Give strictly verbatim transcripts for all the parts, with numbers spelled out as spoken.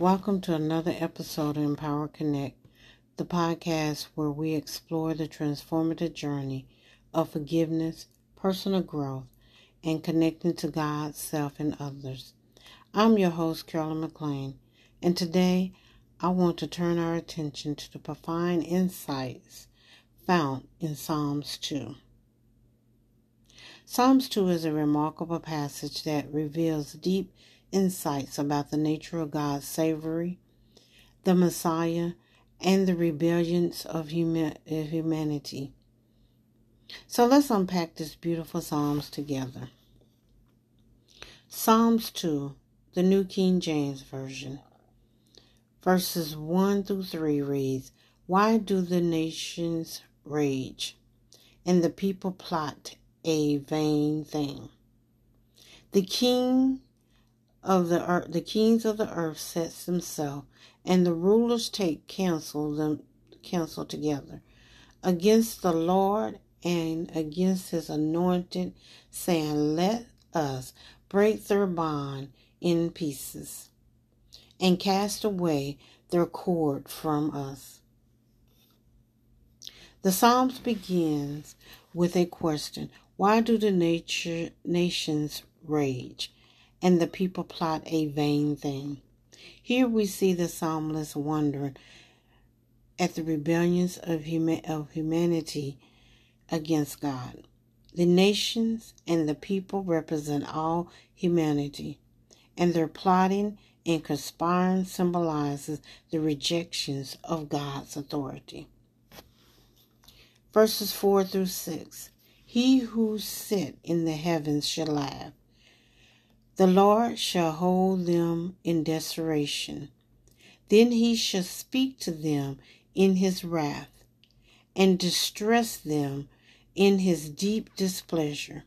Welcome to another episode of Empower Connect, the podcast where we explore the transformative journey of forgiveness, personal growth, and connecting to God, self, and others. I'm your host, Carolyn McLean, and today I want to turn our attention to the profound insights found in Psalms two. Psalms two is a remarkable passage that reveals deep insights about the nature of God's slavery, the Messiah, and the rebellions of humanity. So let's unpack this beautiful Psalms together. Psalms two, the New King James Version, verses one through three reads, "Why do the nations rage, and the people plot a vain thing? The king of the earth, the kings of the earth sets themselves, and the rulers take counsel them counsel together against the Lord and against his anointed, saying, Let us break their bond in pieces, and cast away their cord from us." The Psalms begins with a question: why do the nature, nations rage, and the people plot a vain thing? Here we see the psalmist wondering at the rebellions of, huma- of humanity against God. The nations and the people represent all humanity, and their plotting and conspiring symbolizes the rejections of God's authority. Verses four through six, "He who sit in the heavens shall laugh. The Lord shall hold them in desolation. Then he shall speak to them in his wrath, and distress them in his deep displeasure.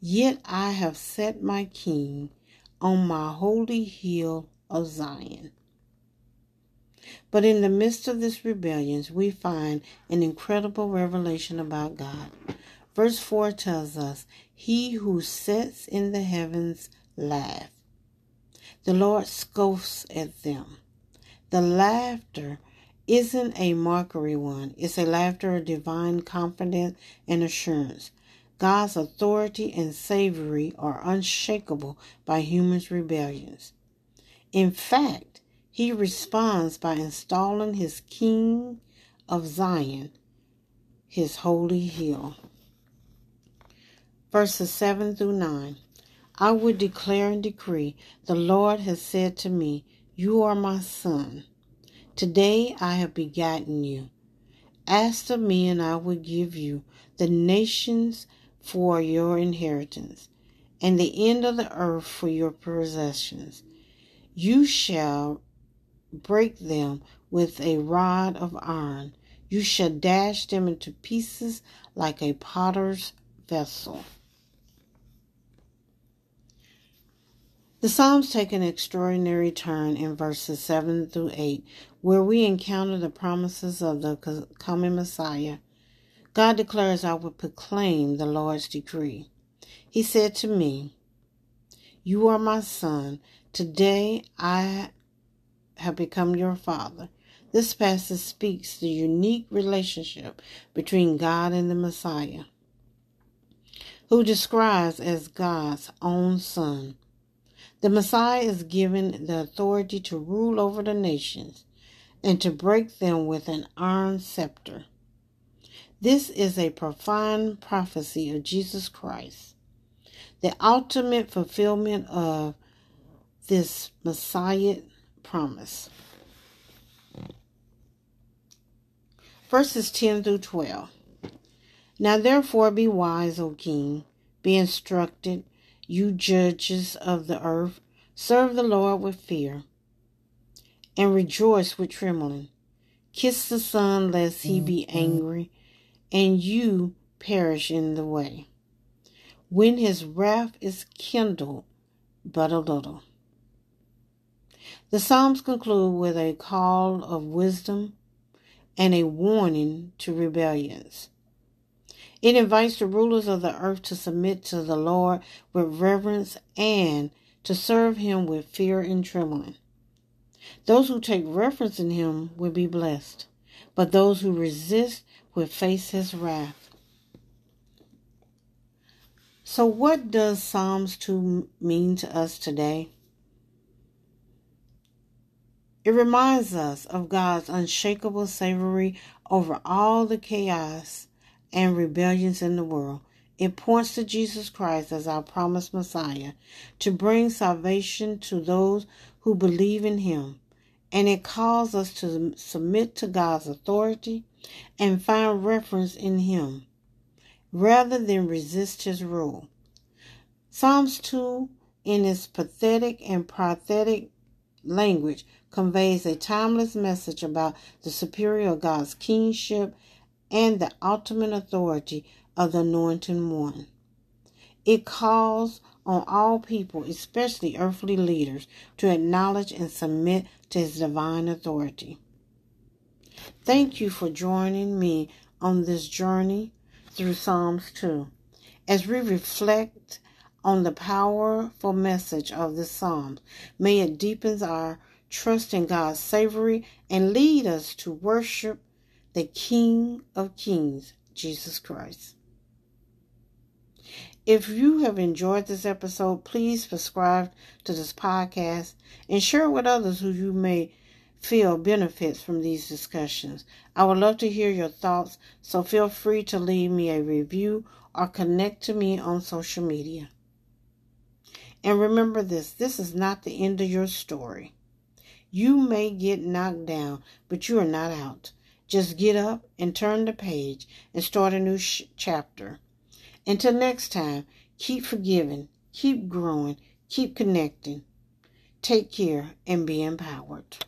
Yet I have set my king on my holy hill of Zion." But in the midst of this rebellion, we find an incredible revelation about God. Verse four tells us, "He who sits in the heavens laugh. The Lord scoffs at them." The laughter isn't a mockery one. It's a laughter of divine confidence and assurance. God's authority and slavery are unshakable by humans' rebellions. In fact, he responds by installing his king of Zion, his holy hill. Verses seven through nine. "I would declare and decree, the Lord has said to me, You are my son. Today I have begotten you. Ask of me, and I will give you the nations for your inheritance, and the end of the earth for your possessions. You shall break them with a rod of iron. You shall dash them into pieces like a potter's vessel." The Psalms take an extraordinary turn in verses seven through eight, where we encounter the promises of the coming Messiah. God declares, "I will proclaim the Lord's decree. He said to me, You are my son. Today I have become your father." This passage speaks the unique relationship between God and the Messiah, who describes as God's own son. The Messiah is given the authority to rule over the nations and to break them with an iron scepter. This is a profound prophecy of Jesus Christ, the ultimate fulfillment of this Messiah promise. Verses ten through twelve. "Now therefore be wise, O king, be instructed, you judges of the earth. Serve the Lord with fear, and rejoice with trembling. Kiss the Son, lest he be angry, and you perish in the way, when his wrath is kindled but a little." The Psalms conclude with a call of wisdom and a warning to rebellions. It invites the rulers of the earth to submit to the Lord with reverence and to serve him with fear and trembling. Those who take refuge in him will be blessed, but those who resist will face his wrath. So what does Psalms two mean to us today? It reminds us of God's unshakable savory over all the chaos and rebellions in the world. It points to Jesus Christ as our promised Messiah to bring salvation to those who believe in him. And it calls us to submit to God's authority and find reference in him rather than resist his rule. Psalms two, in its pathetic and prophetic language, conveys a timeless message about the superior of God's kingship and the ultimate authority of the anointed one. It calls on all people, especially earthly leaders, to acknowledge and submit to his divine authority. Thank you for joining me on this journey through Psalms two as we reflect on the powerful message of the Psalms. May it deepens our trust in God's savory and lead us to worship the King of Kings, Jesus Christ. If you have enjoyed this episode, please subscribe to this podcast and share it with others who you may feel benefits from these discussions. I would love to hear your thoughts, so feel free to leave me a review or connect to me on social media. And remember this, this is not the end of your story. You may get knocked down, but you are not out. Just get up and turn the page and start a new sh- chapter. Until next time, keep forgiving, keep growing, keep connecting. Take care and be empowered.